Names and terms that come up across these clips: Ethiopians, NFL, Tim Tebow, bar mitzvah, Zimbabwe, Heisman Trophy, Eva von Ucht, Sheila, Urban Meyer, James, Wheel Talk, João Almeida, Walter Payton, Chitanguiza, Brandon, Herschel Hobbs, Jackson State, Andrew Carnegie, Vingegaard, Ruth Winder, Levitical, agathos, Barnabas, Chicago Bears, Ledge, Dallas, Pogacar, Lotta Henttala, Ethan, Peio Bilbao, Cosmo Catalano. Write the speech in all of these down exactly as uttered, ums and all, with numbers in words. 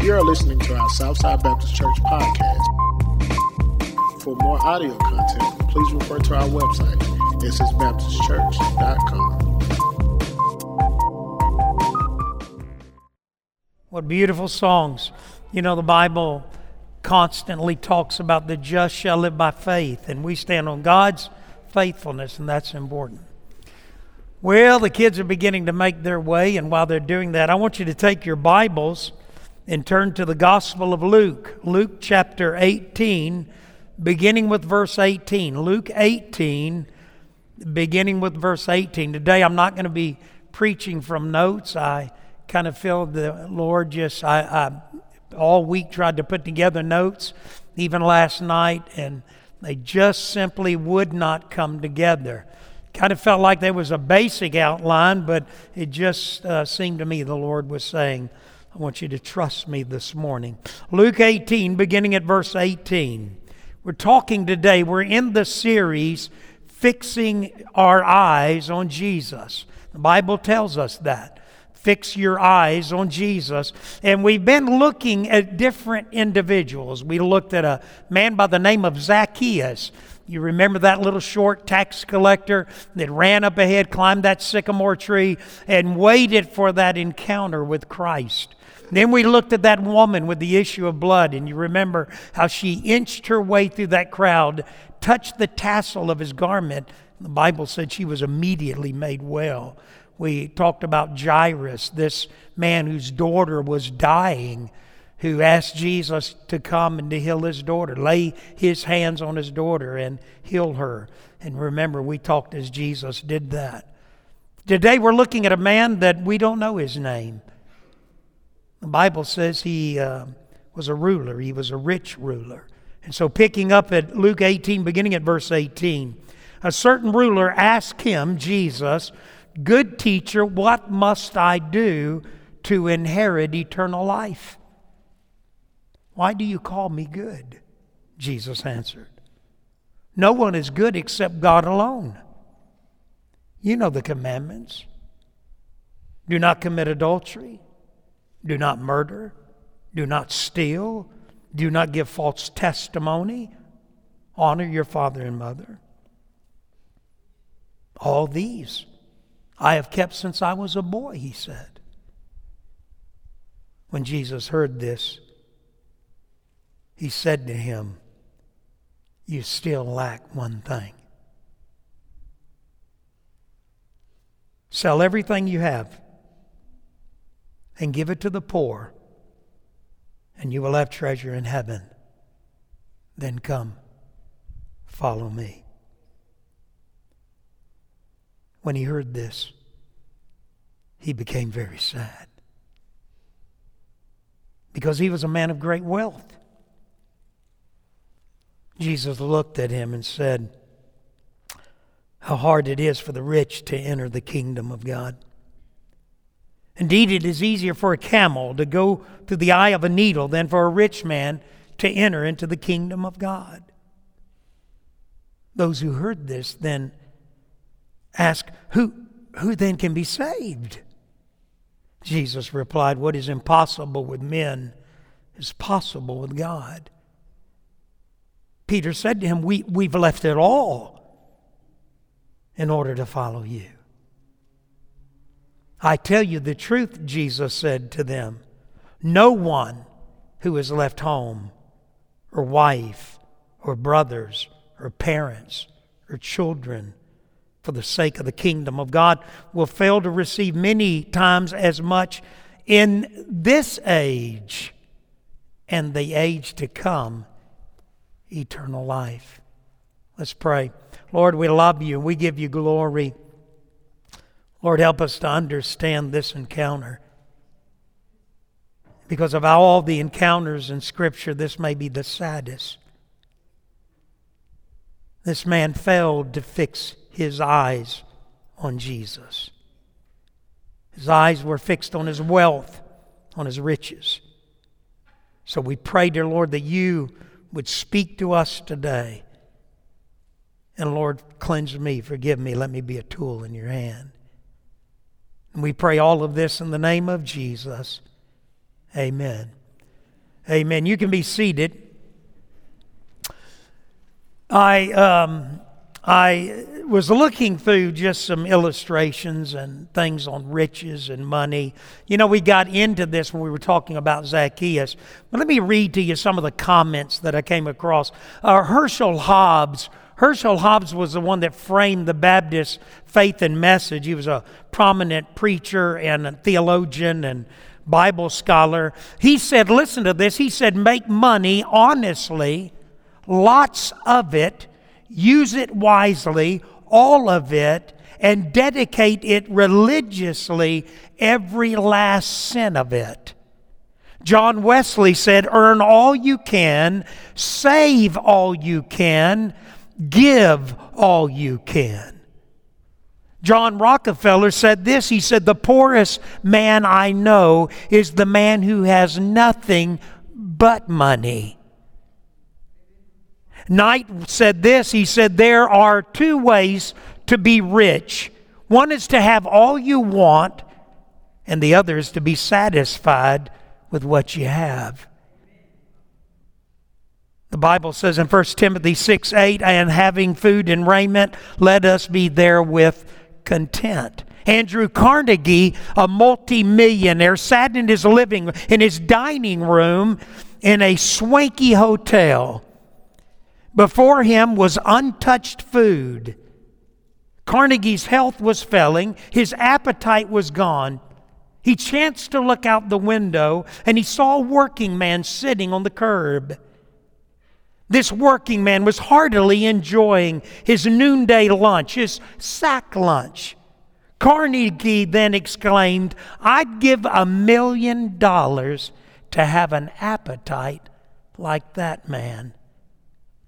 You are listening to our Southside Baptist Church podcast. For more audio content, please refer to our website, s s baptist church dot com. What beautiful songs. You know, the Bible constantly talks about the just shall live by faith, and we stand on God's faithfulness, and that's important. Well, the kids are beginning to make their way, and while they're doing that, I want you to take your Bibles and turn to the Gospel of Luke, Luke chapter eighteen, beginning with verse eighteen. Luke eighteen, beginning with verse eighteen. Today I'm not going to be preaching from notes. I kind of feel the Lord just, I, I all week tried to put together notes, even last night, and they just simply would not come together. Kind of felt like there was a basic outline, but it just uh, seemed to me the Lord was saying, I want you to trust me this morning. Luke eighteen, beginning at verse eighteen. We're talking today, we're in the series, Fixing Our Eyes on Jesus. The Bible tells us that. Fix your eyes on Jesus. And we've been looking at different individuals. We looked at a man by the name of Zacchaeus. You remember that little short tax collector that ran up ahead, climbed that sycamore tree, and waited for that encounter with Christ. Then we looked at that woman with the issue of blood, and you remember how she inched her way through that crowd, touched the tassel of his garment. The Bible said she was immediately made well. We talked about Jairus, this man whose daughter was dying, who asked Jesus to come and to heal his daughter, lay his hands on his daughter and heal her. And remember, we talked as Jesus did that. Today we're looking at a man that we don't know his name. The Bible says he uh, was a ruler. He was a rich ruler. And so picking up at Luke eighteen, beginning at verse eighteen, a certain ruler asked him, Jesus, "Good teacher, what must I do to inherit eternal life?" "Why do you call me good?" Jesus answered. "No one is good except God alone. You know the commandments. Do not commit adultery. Do not murder. Do not steal. Do not give false testimony. Honor your father and mother. All these I have kept since I was a boy," he said. When Jesus heard this, he said to him, "You still lack one thing. Sell everything you have and give it to the poor, and you will have treasure in heaven. Then come, follow me." When he heard this, he became very sad, because he was a man of great wealth. Jesus looked at him and said, "How hard it is for the rich to enter the kingdom of God. Indeed, it is easier for a camel to go through the eye of a needle than for a rich man to enter into the kingdom of God." Those who heard this then asked, who, who then can be saved?" Jesus replied, "What is impossible with men is possible with God." Peter said to him, we, we've left it all in order to follow you." "I tell you the truth," Jesus said to them, "no one who has left home or wife or brothers or parents or children for the sake of the kingdom of God will fail to receive many times as much in this age and the age to come eternal life." Let's pray. Lord, we love you. We give you glory. Lord, help us to understand this encounter. Because of all the encounters in Scripture, this may be the saddest. This man failed to fix his eyes on Jesus. His eyes were fixed on his wealth, on his riches. So we pray, dear Lord, that you would speak to us today. And Lord, cleanse me, forgive me, let me be a tool in your hand. And we pray all of this in the name of Jesus. Amen. Amen. You can be seated. I um, I was looking through just some illustrations and things on riches and money. You know, we got into this when we were talking about Zacchaeus. But let me read to you some of the comments that I came across. Uh, Herschel Hobbs. Herschel Hobbs was the one that framed the Baptist faith and message. He was a prominent preacher and a theologian and Bible scholar. He said, listen to this. He said, make money honestly. Lots of it, use it wisely, all of it, and dedicate it religiously, every last cent of it. John Wesley said, earn all you can, save all you can, give all you can. John Rockefeller said this, he said, the poorest man I know is the man who has nothing but money. Knight said this, he said, there are two ways to be rich. One is to have all you want, and the other is to be satisfied with what you have. The Bible says in First Timothy six eight, and having food and raiment, let us be therewith content. Andrew Carnegie, a multimillionaire, sat in his living in his dining room in a swanky hotel. Before him was untouched food. Carnegie's health was failing. His appetite was gone. He chanced to look out the window and he saw a working man sitting on the curb. This working man was heartily enjoying his noonday lunch, his sack lunch. Carnegie then exclaimed, I'd give a million dollars to have an appetite like that man.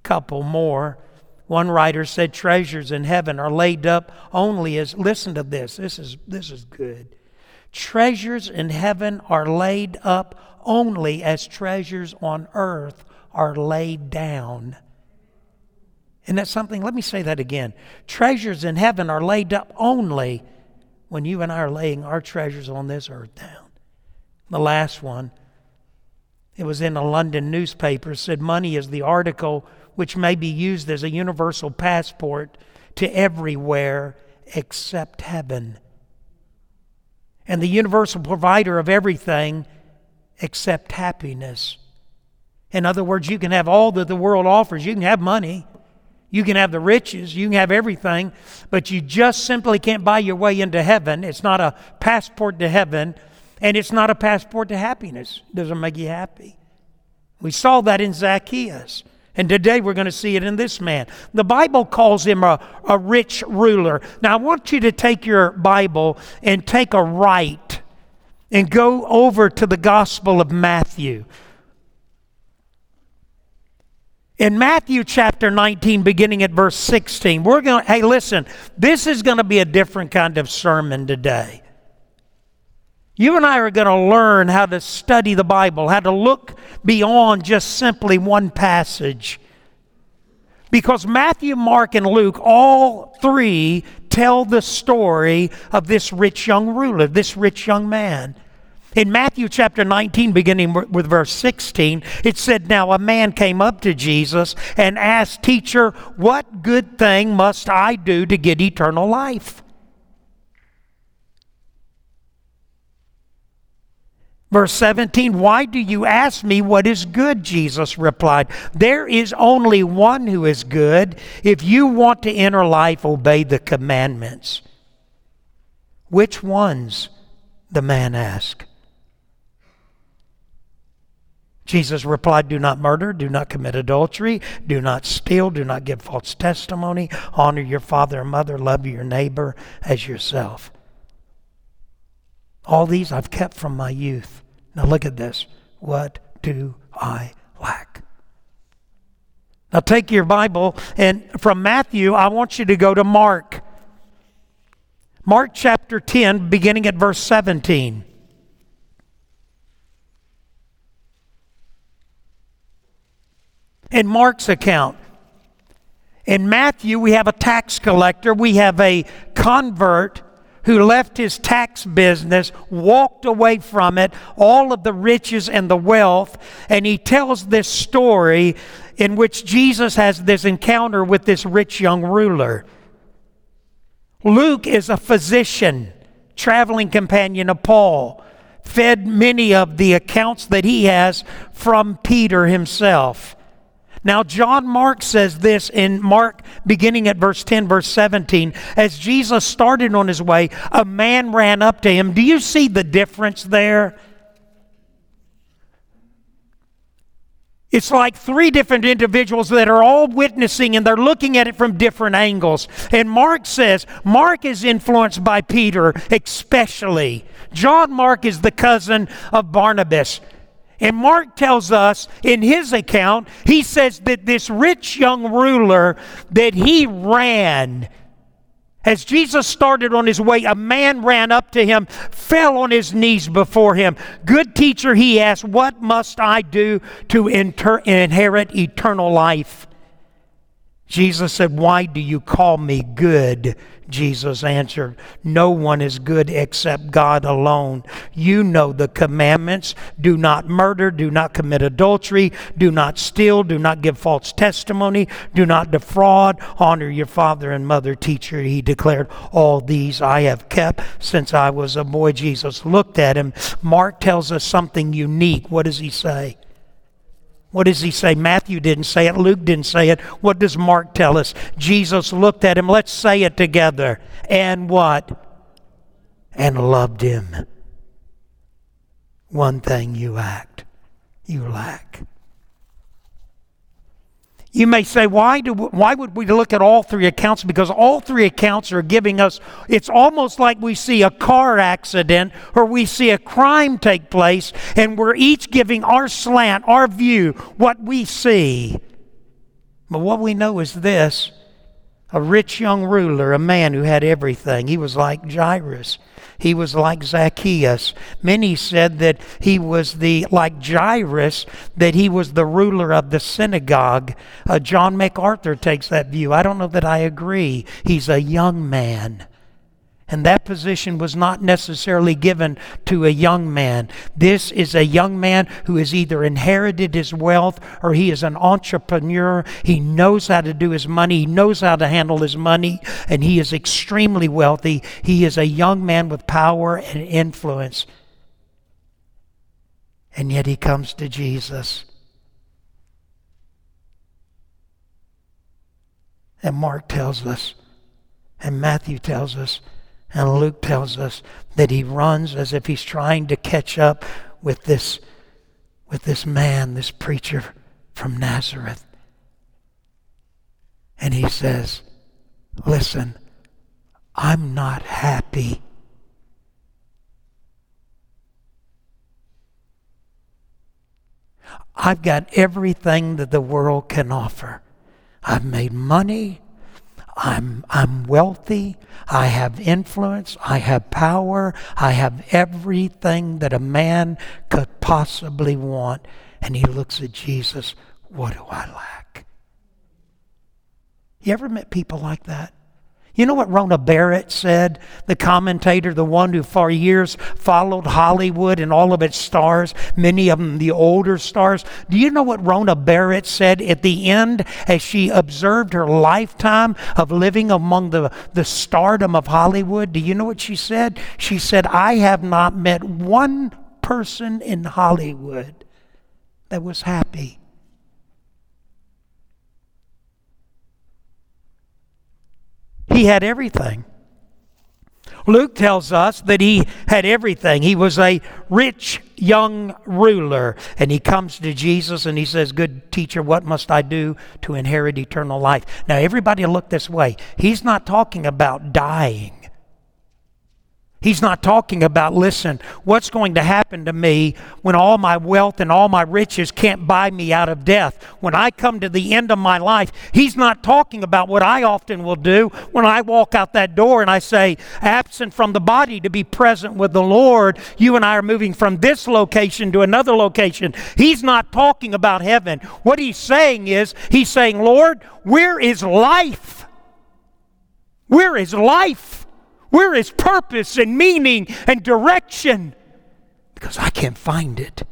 Couple more. One writer said treasures in heaven are laid up only as, listen to this, this is this is good. Treasures in heaven are laid up only as treasures on earth are laid down. Isn't that something? Let me say that again. Treasures in heaven are laid up only when you and I are laying our treasures on this earth down. The last one, it was in a London newspaper, said money is the article which may be used as a universal passport to everywhere except heaven. And the universal provider of everything except happiness. In other words, you can have all that the world offers. You can have money. You can have the riches. You can have everything. But you just simply can't buy your way into heaven. It's not a passport to heaven. And it's not a passport to happiness. It doesn't make you happy. We saw that in Zacchaeus. And today we're going to see it in this man. The Bible calls him a, a rich ruler. Now I want you to take your Bible and take a right and go over to the Gospel of Matthew. In Matthew chapter nineteen, beginning at verse sixteen, we're going to, hey, listen, this is going to be a different kind of sermon today. You and I are going to learn how to study the Bible, how to look beyond just simply one passage. Because Matthew, Mark, and Luke, all three tell the story of this rich young ruler, this rich young man. In Matthew chapter nineteen, beginning with verse sixteen, it said, now a man came up to Jesus and asked, Teacher, what good thing must I do to get eternal life? Verse seventeen, why do you ask me what is good? Jesus replied, there is only one who is good. If you want to enter life, obey the commandments. Which ones? The man asked. Jesus replied, do not murder, do not commit adultery, do not steal, do not give false testimony, honor your father and mother, love your neighbor as yourself. All these I've kept from my youth. Now look at this. What do I lack? Now take your Bible, and from Matthew, I want you to go to Mark. Mark chapter ten, beginning at verse seventeen. In Mark's account, in Matthew, we have a tax collector, we have a convert who left his tax business, walked away from it, all of the riches and the wealth, and he tells this story in which Jesus has this encounter with this rich young ruler. Luke is a physician, traveling companion of Paul, fed many of the accounts that he has from Peter himself. Now, John Mark says this in Mark, beginning at verse ten, verse seventeen. As Jesus started on his way, a man ran up to him. Do you see the difference there? It's like three different individuals that are all witnessing, and they're looking at it from different angles. And Mark says, Mark is influenced by Peter especially. John Mark is the cousin of Barnabas. And Mark tells us in his account, he says that this rich young ruler, that he ran. As Jesus started on his way, a man ran up to him, fell on his knees before him. Good teacher, he asked, what must I do to inter- inherit eternal life? Jesus said, why do you call me good? Jesus answered, no one is good except God alone. You know the commandments. Do not murder. Do not commit adultery. Do not steal. Do not give false testimony. Do not defraud. Honor your father and mother. Teacher, he declared, all these I have kept since I was a boy. Jesus looked at him. Mark tells us something unique. What does he say? What does he say? Matthew didn't say it. Luke didn't say it. What does Mark tell us? Jesus looked at him. Let's say it together. And what? And loved him. One thing you act, you lack. You may say, why do? Why would we look at all three accounts? Because all three accounts are giving us, it's almost like we see a car accident or we see a crime take place, and we're each giving our slant, our view, what we see. But what we know is this, a rich young ruler, a man who had everything. He was like Jairus. He was like Zacchaeus. Many said that he was the, like Jairus, that he was the ruler of the synagogue. Uh, John MacArthur takes that view. I don't know that I agree. He's a young man. And that position was not necessarily given to a young man. This is a young man who has either inherited his wealth or he is an entrepreneur. He knows how to do his money. He knows how to handle his money. And he is extremely wealthy. He is a young man with power and influence. And yet he comes to Jesus. And Mark tells us, and Matthew tells us, and Luke tells us that he runs as if he's trying to catch up with this, with this man, this preacher from Nazareth. And he says, listen, I'm not happy. I've got everything that the world can offer. I've made money. I'm I'm wealthy, I have influence, I have power, I have everything that a man could possibly want. And he looks at Jesus, what do I lack? You ever met people like that? You know what Rona Barrett said, the commentator, the one who for years followed Hollywood and all of its stars, many of them the older stars. Do you know what Rona Barrett said at the end as she observed her lifetime of living among the, the stardom of Hollywood? Do you know what she said? She said, I have not met one person in Hollywood that was happy. He had everything. Luke tells us that he had everything. He was a rich young ruler. And he comes to Jesus and he says, good teacher, what must I do to inherit eternal life? Now everybody look this way. He's not talking about dying. He's not talking about, listen, what's going to happen to me when all my wealth and all my riches can't buy me out of death? When I come to the end of my life, he's not talking about what I often will do when I walk out that door and I say, absent from the body to be present with the Lord, you and I are moving from this location to another location. He's not talking about heaven. What he's saying is, he's saying, Lord, where is life? Where is life? Where is purpose and meaning and direction? Because I can't find it.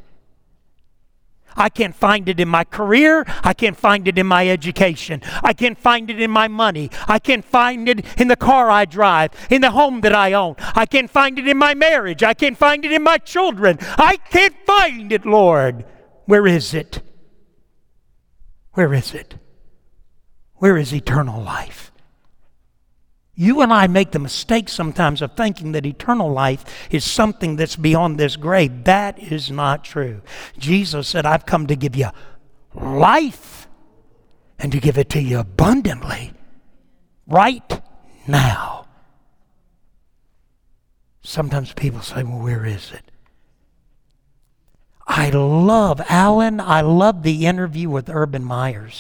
I can't find it in my career. I can't find it in my education. I can't find it in my money. I can't find it in the car I drive, in the home that I own. I can't find it in my marriage. I can't find it in my children. I can't find it, Lord. Where is it? Where is it? Where is eternal life? You and I make the mistake sometimes of thinking that eternal life is something that's beyond this grave. That is not true. Jesus said, I've come to give you life and to give it to you abundantly right now. Sometimes people say, well, where is it? I love, Alan, I love the interview with Urban Meyer.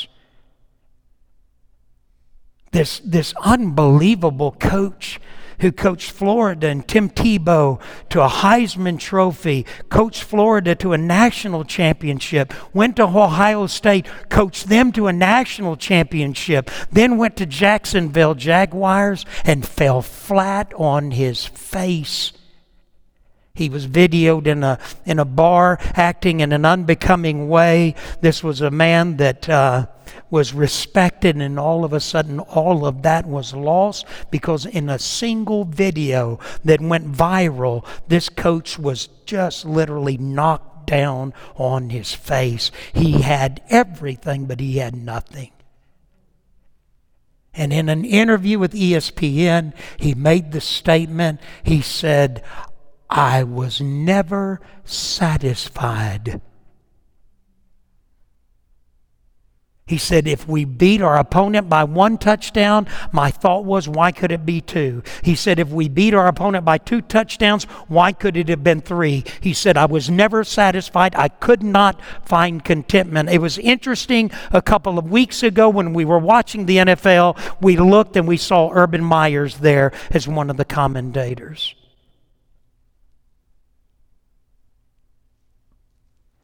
This, this unbelievable coach who coached Florida and Tim Tebow to a Heisman Trophy, coached Florida to a national championship, went to Ohio State, coached them to a national championship, then went to Jacksonville Jaguars and fell flat on his face. He was videoed in a in a bar acting in an unbecoming way. This was a man that uh, was respected, and all of a sudden all of that was lost because in a single video that went viral, this coach was just literally knocked down on his face. He had everything, but he had nothing. And in an interview with E S P N, he made the statement, he said, I was never satisfied. He said, if we beat our opponent by one touchdown, my thought was, why could it be two? He said, if we beat our opponent by two touchdowns, why could it have been three? He said, I was never satisfied. I could not find contentment. It was interesting. A couple of weeks ago when we were watching the N F L, we looked and we saw Urban Meyer there as one of the commentators.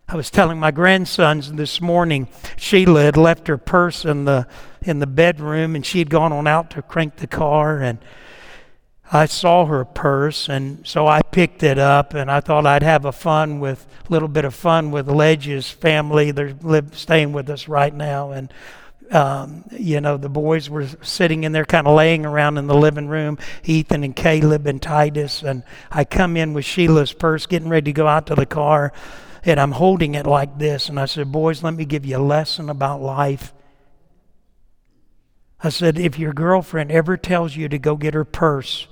I was telling my grandsons this morning, Sheila had left her purse in the in the bedroom and she had gone on out to crank the car, and I saw her purse, and so I picked it up and I thought I'd have a fun with a little bit of fun with Ledge's family. They're live, staying with us right now, and um, you know, the boys were sitting in there kind of laying around in the living room, Ethan and Caleb and Titus, and I come in with Sheila's purse getting ready to go out to the car. And I'm holding it like this. And I said, boys, let me give you a lesson about life. I said, if your girlfriend ever tells you to go get her purse,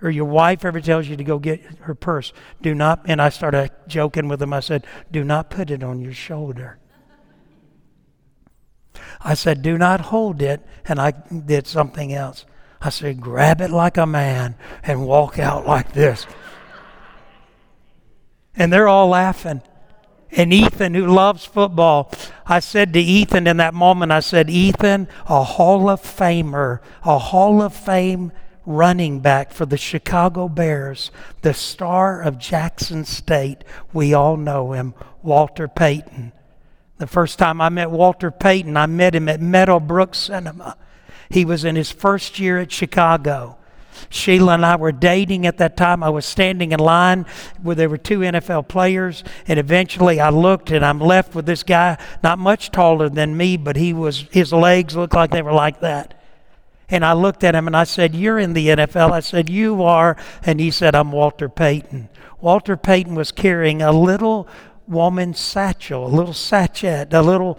or your wife ever tells you to go get her purse, do not, and I started joking with them. I said, do not put it on your shoulder. I said, do not hold it. And I did something else. I said, grab it like a man and walk out like this. And they're all laughing. And Ethan, who loves football, I said to Ethan in that moment, I said, Ethan, a Hall of Famer, a Hall of Fame running back for the Chicago Bears, the star of Jackson State, we all know him, Walter Payton. The first time I met Walter Payton, I met him at Meadowbrook Cinema. He was in his first year at Chicago. Sheila and I were dating at that time. I was standing in line where there were two N F L players, and eventually I looked and I'm left with this guy, not much taller than me, but he was his legs looked like they were like that. And I looked at him and I said, you're in the N F L. I said, you are. And he said, I'm Walter Payton. Walter Payton was carrying a little woman's satchel, a little sachet, a little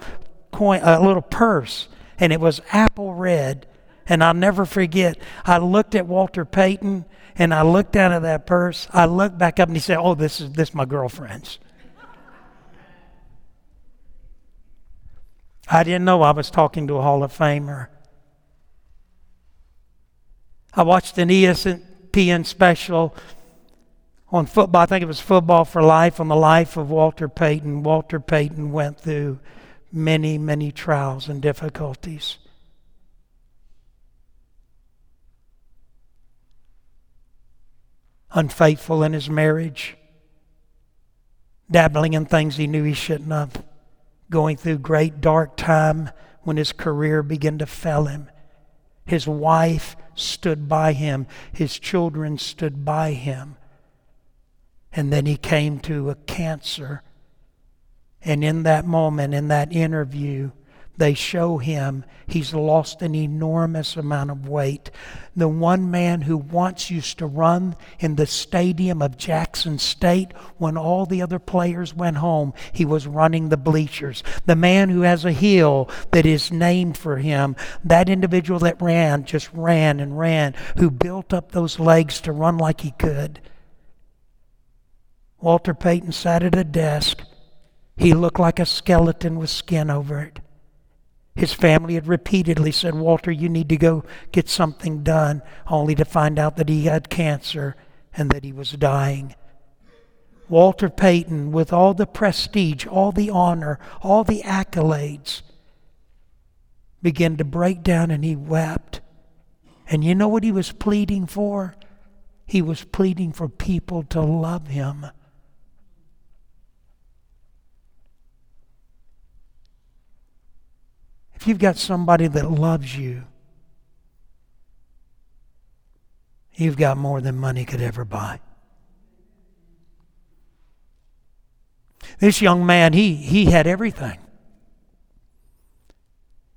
coin, a little purse, and it was apple red. And I'll never forget, I looked at Walter Payton and I looked out of that purse. I looked back up and he said, oh, this is this is my girlfriend's. I didn't know I was talking to a Hall of Famer. I watched an E S P N special on football. I think it was Football for Life, on the life of Walter Payton. Walter Payton went through many, many trials and difficulties. Unfaithful in his marriage, dabbling in things he knew he shouldn't have, going through great dark time when his career began to fail him, His wife stood by him. His children stood by him. And then he came to a cancer. And in that moment, in that interview, they show him he's lost an enormous amount of weight. The one man who once used to run in the stadium of Jackson State, when all the other players went home, he was running the bleachers. The man who has a hill that is named for him, that individual that ran, just ran and ran, who built up those legs to run like he could. Walter Payton sat at a desk. He looked like a skeleton with skin over it. His family had repeatedly said, "Walter, you need to go get something done," only to find out that he had cancer and that he was dying. Walter Payton, with all the prestige, all the honor, all the accolades, began to break down and he wept. And you know what he was pleading for? He was pleading for people to love him. If you've got somebody that loves you, you've got more than money could ever buy. This young man, he, he had everything.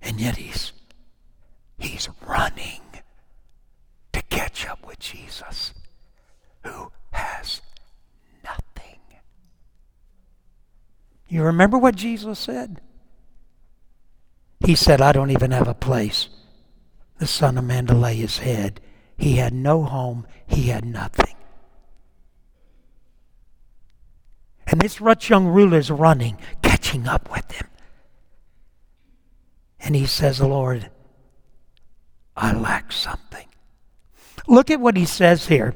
And yet he's, he's running to catch up with Jesus, who has nothing. You remember what Jesus said? He said, "I don't even have a place. The Son of Man to lay his head." He had no home. He had nothing. And this rich young ruler is running, catching up with him. And he says, "Lord, I lack something." Look at what he says here.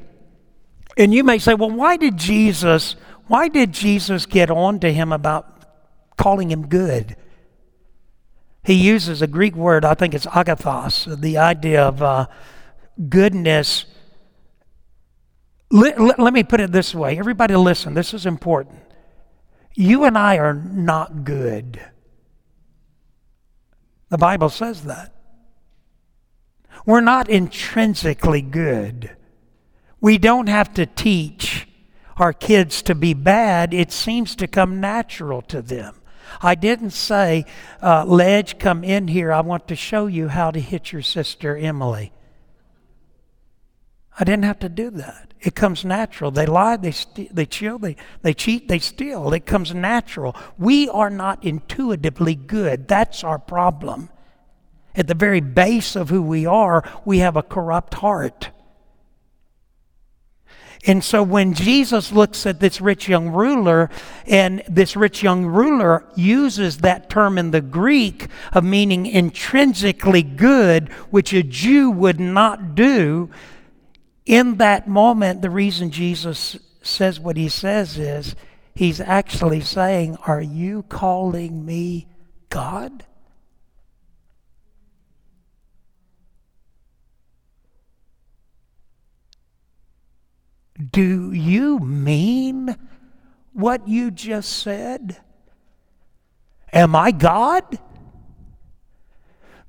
And you may say, well, why did Jesus, why did Jesus get on to him about calling him good? He uses a Greek word, I think it's agathos, the idea of uh, goodness. Let, let, let me put it this way. Everybody listen, this is important. You and I are not good. The Bible says that. We're not intrinsically good. We don't have to teach our kids to be bad. It seems to come natural to them. I didn't say, uh, Ledge, come in here. I want to show you how to hit your sister Emily. I didn't have to do that. It comes natural. They lie, they steal, they chill, they, they cheat, they steal. It comes natural. We are not intuitively good. That's our problem. At the very base of who we are, we have a corrupt heart. And so when Jesus looks at this rich young ruler, and this rich young ruler uses that term in the Greek of meaning intrinsically good, which a Jew would not do, in that moment, the reason Jesus says what he says is, he's actually saying, "Are you calling me God?" Do you mean what you just said? Am I God?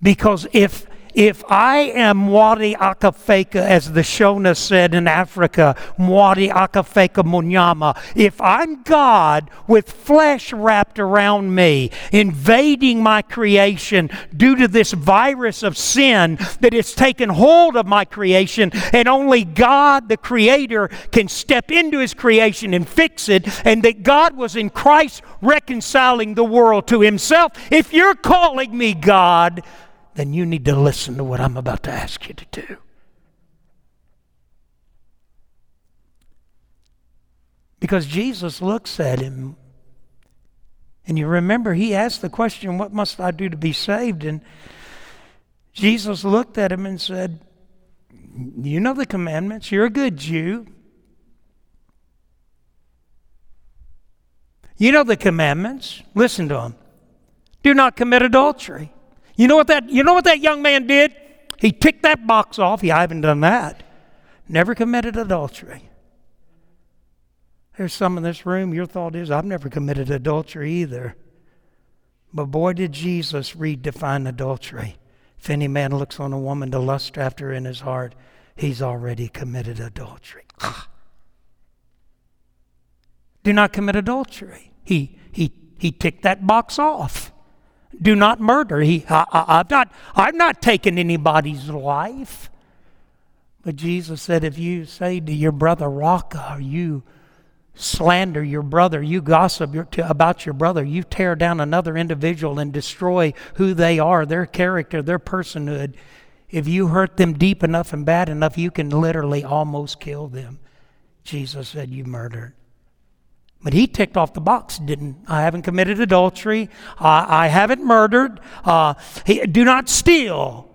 Because if if I am Mwari Akafeka, as the Shona said in Africa, Mwari Akafeka Munyama, if I'm God with flesh wrapped around me, invading my creation due to this virus of sin that has taken hold of my creation, and only God, the Creator, can step into His creation and fix it, and that God was in Christ reconciling the world to Himself, if you're calling me God, then you need to listen to what I'm about to ask you to do. Because Jesus looks at him, and you remember he asked the question, "What must I do to be saved?" And Jesus looked at him and said, "You know the commandments. You're a good Jew. You know the commandments." Listen to them. "Do not commit adultery." You know what that, you know what that young man did? He ticked that box off. He, "I haven't done that. Never committed adultery." There's some in this room, your thought is, "I've never committed adultery either." But boy, did Jesus redefine adultery. If any man looks on a woman to lust after in his heart, he's already committed adultery. Do not commit adultery. He he he ticked that box off. Do not murder. He I, I, I've not I've not taken anybody's life. But Jesus said, if you say to your brother Raka, or you slander your brother, you gossip your, to, about your brother, you tear down another individual and destroy who they are, their character, their personhood. If you hurt them deep enough and bad enough, you can literally almost kill them. Jesus said, you murdered. But he ticked off the box, didn't? I haven't committed adultery. Uh, I haven't murdered. Uh, he, do not steal.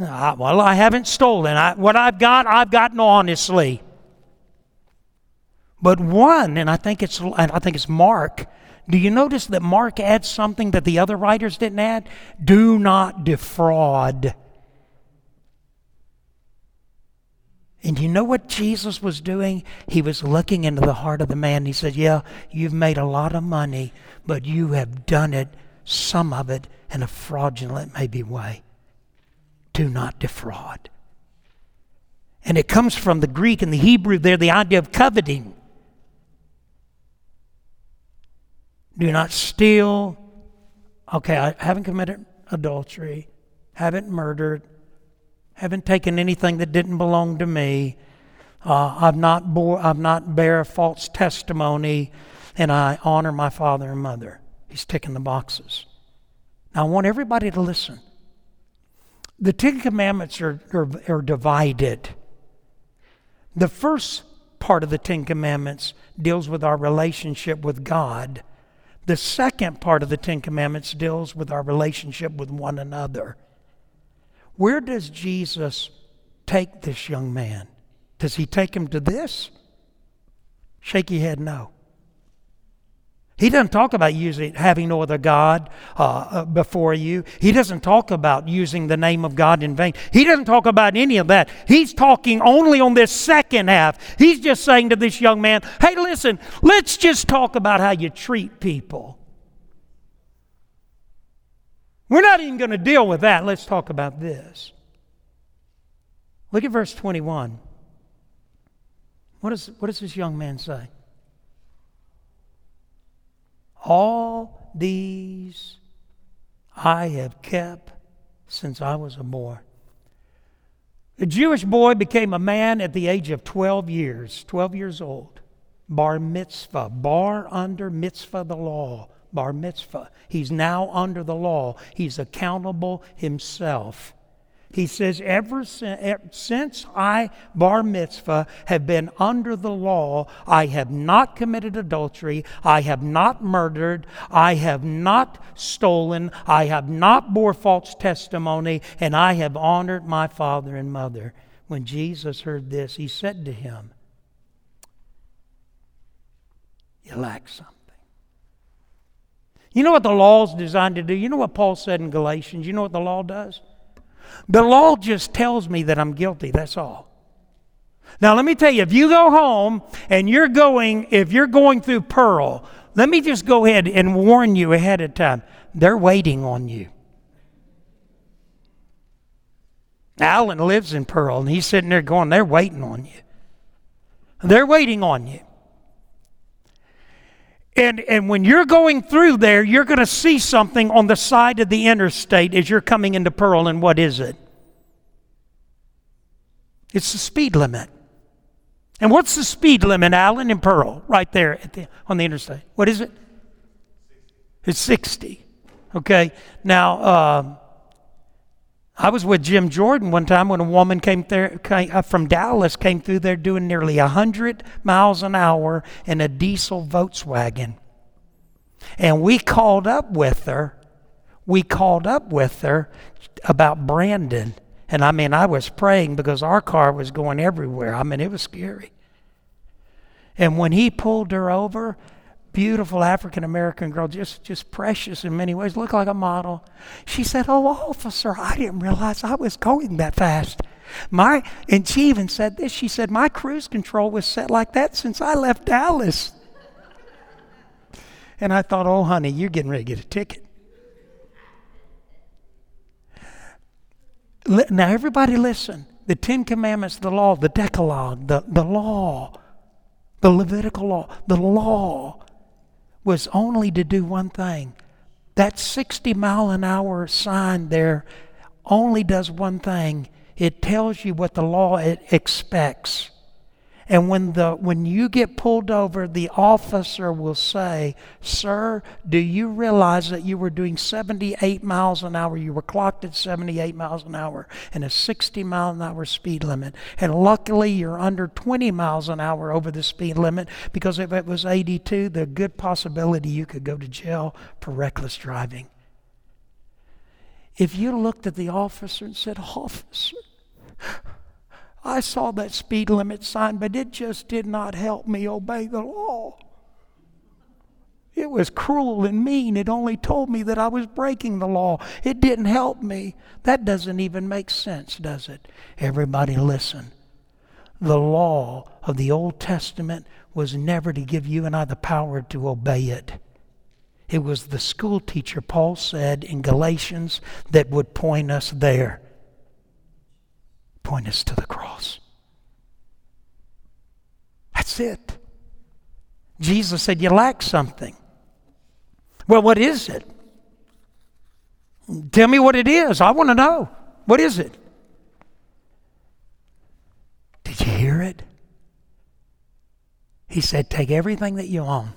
Uh, well, I haven't stolen. I, what I've got, I've gotten honestly. But one, and I think it's, and I think it's Mark. Do you notice that Mark adds something that the other writers didn't add? Do not defraud. And you know what Jesus was doing? He was looking into the heart of the man. He said, yeah, you've made a lot of money, but you have done it, some of it, in a fraudulent maybe way. Do not defraud. And it comes from the Greek and the Hebrew there, the idea of coveting. Do not steal. Okay, I haven't committed adultery, haven't murdered, haven't taken anything that didn't belong to me. Uh, I've not bore, I've not bear false testimony, and I honor my father and mother. He's ticking the boxes. Now I want everybody to listen. The Ten Commandments are, are, are divided. The first part of the Ten Commandments deals with our relationship with God. The second part of the Ten Commandments deals with our relationship with one another. Where does Jesus take this young man? Does he take him to this? Shake your head, no. He doesn't talk about using having no other God uh, before you. He doesn't talk about using the name of God in vain. He doesn't talk about any of that. He's talking only on this second half. He's just saying to this young man, hey, listen, let's just talk about how you treat people. We're not even going to deal with that. Let's talk about this. Look at verse twenty-one. What, is, what does this young man say? All these I have kept since I was a boy. The Jewish boy became a man at the age of twelve years, twelve years old. Bar mitzvah, bar under mitzvah the law, bar mitzvah. He's now under the law. He's accountable himself. He says, ever since I, bar mitzvah, have been under the law, I have not committed adultery, I have not murdered, I have not stolen, I have not bore false testimony, and I have honored my father and mother. When Jesus heard this, he said to him, you lack something. You know what the law is designed to do? You know what Paul said in Galatians? You know what the law does? The law just tells me that I'm guilty, that's all. Now let me tell you, if you go home and you're going, if you're going through Pearl, let me just go ahead and warn you ahead of time, they're waiting on you. Alan lives in Pearl and he's sitting there going, they're waiting on you. They're waiting on you. And and when you're going through there, you're going to see something on the side of the interstate as you're coming into Pearl, and what is it? It's the speed limit. And what's the speed limit, Alan, in Pearl, right there at the, on the interstate? What is it? It's sixty. Okay. Now, uh, I was with Jim Jordan one time when a woman came there came, uh, from Dallas came through there doing nearly one hundred miles an hour in a diesel Volkswagen. And we called up with her. We called up with her about Brandon. And I mean, I was praying because our car was going everywhere. I mean, it was scary. And when he pulled her over, beautiful African-American girl, just just precious in many ways, looked like a model. She said, oh, officer, I didn't realize I was going that fast. My, and she even said this, she said, my cruise control was set like that since I left Dallas. And I thought, oh, honey, you're getting ready to get a ticket. Now everybody listen. The Ten Commandments, the law, the Decalogue, the, the law, the Levitical law, the law was only to do one thing. That sixty mile an hour sign there only does one thing. It tells you what the law it expects. And when the when you get pulled over, the officer will say, "Sir, do you realize that you were doing seventy-eight miles an hour? You were clocked at seventy-eight miles an hour and a sixty mile an hour speed limit. And luckily, you're under twenty miles an hour over the speed limit, because if it was eighty-two, the good possibility you could go to jail for reckless driving." If you looked at the officer and said, "Officer, I saw that speed limit sign, but it just did not help me obey the law. It was cruel and mean. It only told me that I was breaking the law. It didn't help me." That doesn't even make sense, does it? Everybody listen. The law of the Old Testament was never to give you and I the power to obey it. It was the school teacher, Paul said in Galatians, that would point us there. Point us to the cross. That's it. Jesus said, "You lack something." Well, what is it? Tell me what it is. I want to know. What is it? Did you hear it? He said, "Take everything that you own.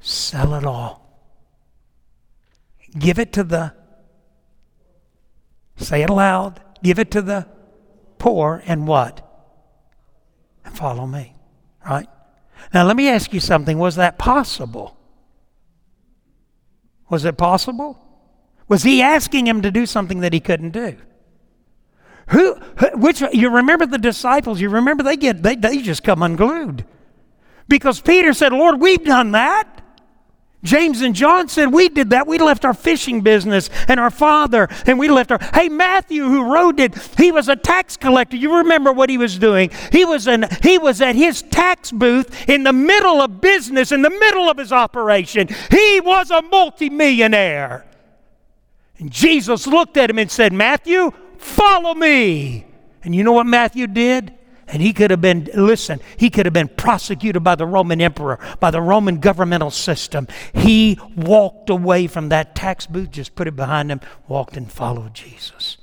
Sell it all. Give it to the Say it aloud. Give it to the poor, and what? And follow me." Right? Now let me ask you something. Was that possible? Was it possible? Was he asking him to do something that he couldn't do? Who, who which you remember the disciples, you remember they get they, they just come unglued. Because Peter said, "Lord, we've done that." James and John said, "We did that. We left our fishing business and our father, and we left our..." Hey, Matthew, who wrote it, he was a tax collector. You remember what he was doing. He was an, he was at his tax booth in the middle of business, in the middle of his operation. He was a multimillionaire. And Jesus looked at him and said, "Matthew, follow me." And you know what Matthew did? And he could have been, listen, he could have been prosecuted by the Roman emperor, by the Roman governmental system. He walked away from that tax booth, just put it behind him, walked and followed Jesus.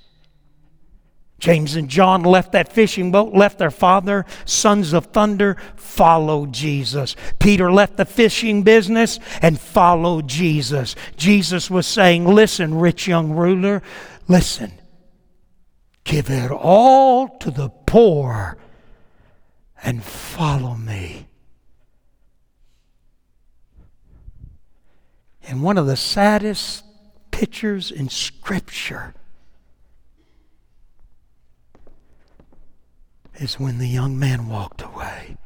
James and John left that fishing boat, left their father, sons of thunder, followed Jesus. Peter left the fishing business and followed Jesus. Jesus was saying, "Listen, rich young ruler, listen, give it all to the poor and follow me." And one of the saddest pictures in Scripture is when the young man walked away.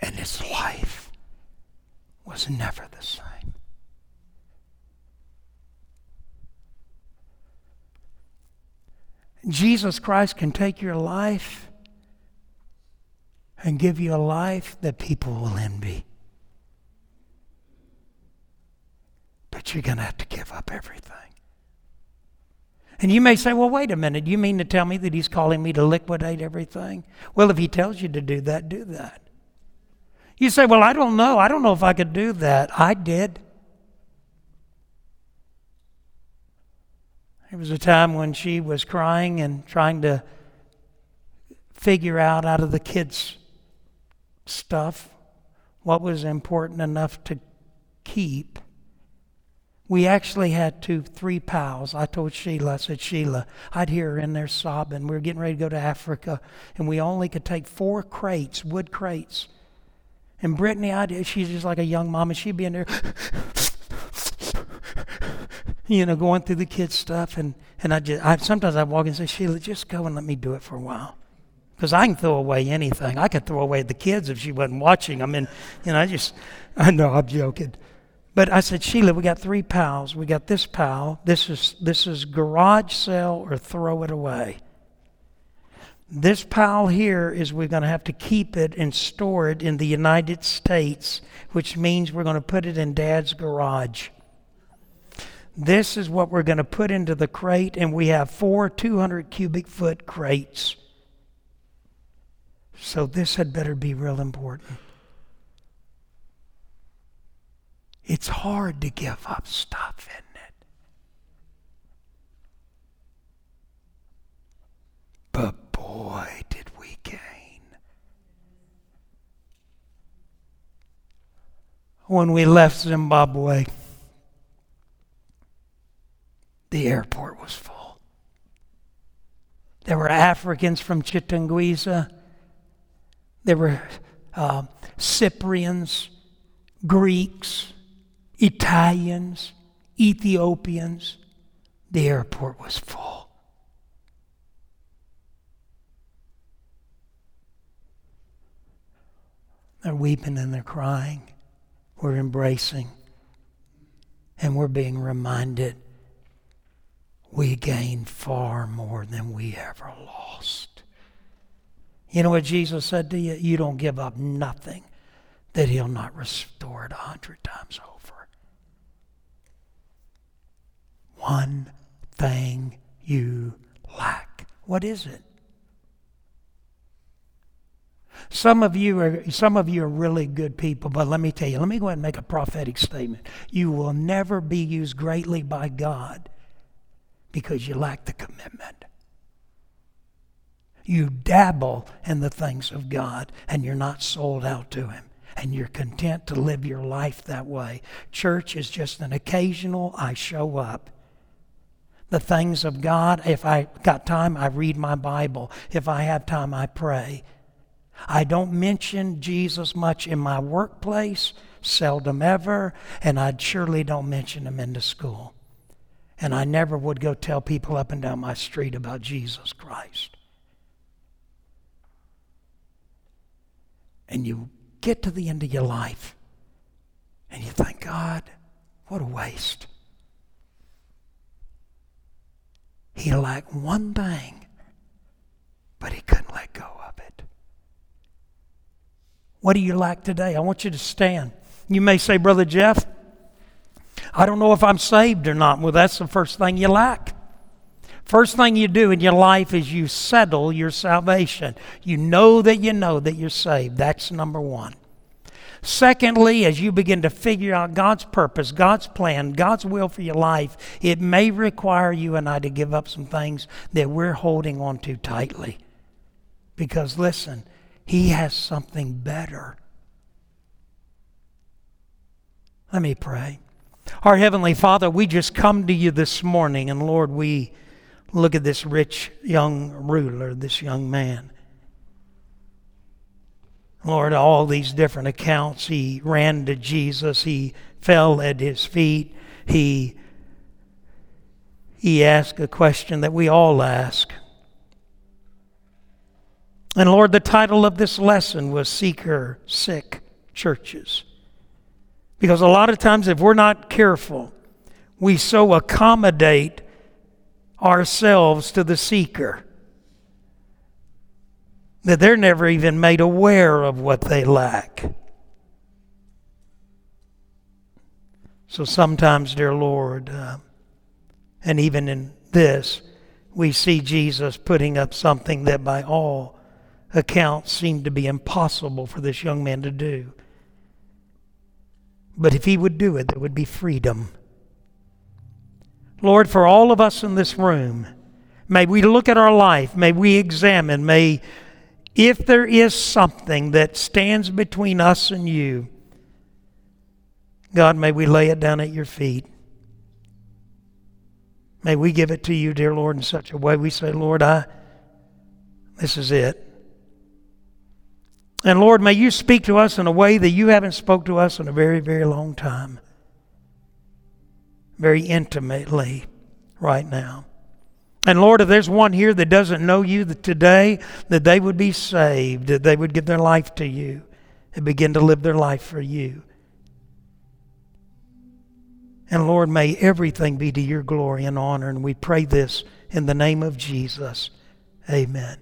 And his life was never the same. Jesus Christ can take your life and give you a life that people will envy. But you're going to have to give up everything. And you may say, "Well, wait a minute. You mean to tell me that he's calling me to liquidate everything?" Well, if he tells you to do that, do that. You say, "Well, I don't know. I don't know if I could do that." I did. There was a time when she was crying and trying to figure out out of the kids' stuff what was important enough to keep. We actually had two, three pals. I told Sheila, I said, "Sheila," I'd hear her in there sobbing. We were getting ready to go to Africa, and we only could take four crates, wood crates. And Brittany, I, she's just like a young mama. She'd be in there, you know, going through the kids' stuff. And, and I just, I, sometimes I'd walk in and say, "Sheila, just go and let me do it for a while. Because I can throw away anything. I could throw away the kids if she wasn't watching them." And, you know, I just, I know I'm joking. But I said, Sheila, we got three pals. We got this pal. This is this is garage sale or throw it away. This pile here is we're going to have to keep it and store it in the United States, which means we're going to put it in Dad's garage. This is what we're going to put into the crate, and we have four two hundred cubic foot crates. So this had better be real important. It's hard to give up stuff, isn't it? But boy, did we gain. When we left Zimbabwe, the airport was full. There were Africans from Chitanguiza. There were uh, Cyprians, Greeks, Italians, Ethiopians. The airport was full. They're weeping and they're crying. We're embracing. And we're being reminded we gained far more than we ever lost. You know what Jesus said to you? You don't give up nothing that he'll not restore it a hundred times over. One thing you lack. What is it? Some of you are some of you are really good people, but let me tell you, let me go ahead and make a prophetic statement. You will never be used greatly by God because you lack the commitment. You dabble in the things of God, and you're not sold out to Him, and you're content to live your life that way. Church is just an occasional, I show up. The things of God, if I got time, I read my Bible. If I have time, I pray. I don't mention Jesus much in my workplace, seldom ever, and I surely don't mention Him in the school. And I never would go tell people up and down my street about Jesus Christ. And you get to the end of your life, and you think, God, what a waste. He lacked one thing, but he couldn't let go of it. What do you lack today? I want you to stand. You may say, Brother Jeff, I don't know if I'm saved or not. Well, that's the first thing you lack. First thing you do in your life is you settle your salvation. You know that you know that you're saved. That's number one. Secondly, as you begin to figure out God's purpose, God's plan, God's will for your life, it may require you and I to give up some things that we're holding on to tightly. Because listen, He has something better. Let me pray. Our Heavenly Father, we just come to you this morning, and Lord, we look at this rich young ruler, this young man. Lord, all these different accounts, he ran to Jesus, he fell at his feet, he, he asked a question that we all ask. And Lord, the title of this lesson was Seeker Sick Churches. Because a lot of times if we're not careful, we so accommodate ourselves to the seeker that they're never even made aware of what they lack. So sometimes, dear Lord, uh, and even in this, we see Jesus putting up something that by all accounts seemed to be impossible for this young man to do. But if he would do it, there would be freedom. Lord, for all of us in this room, may we look at our life, may we examine, may, if there is something that stands between us and you, God, may we lay it down at your feet. May we give it to you, dear Lord, in such a way we say, Lord, I, this is it. And Lord, may you speak to us in a way that you haven't spoke to us in a very, very long time. Very intimately right now. And Lord, if there's one here that doesn't know you today, that they would be saved, that they would give their life to you and begin to live their life for you. And Lord, may everything be to your glory and honor. And we pray this in the name of Jesus. Amen.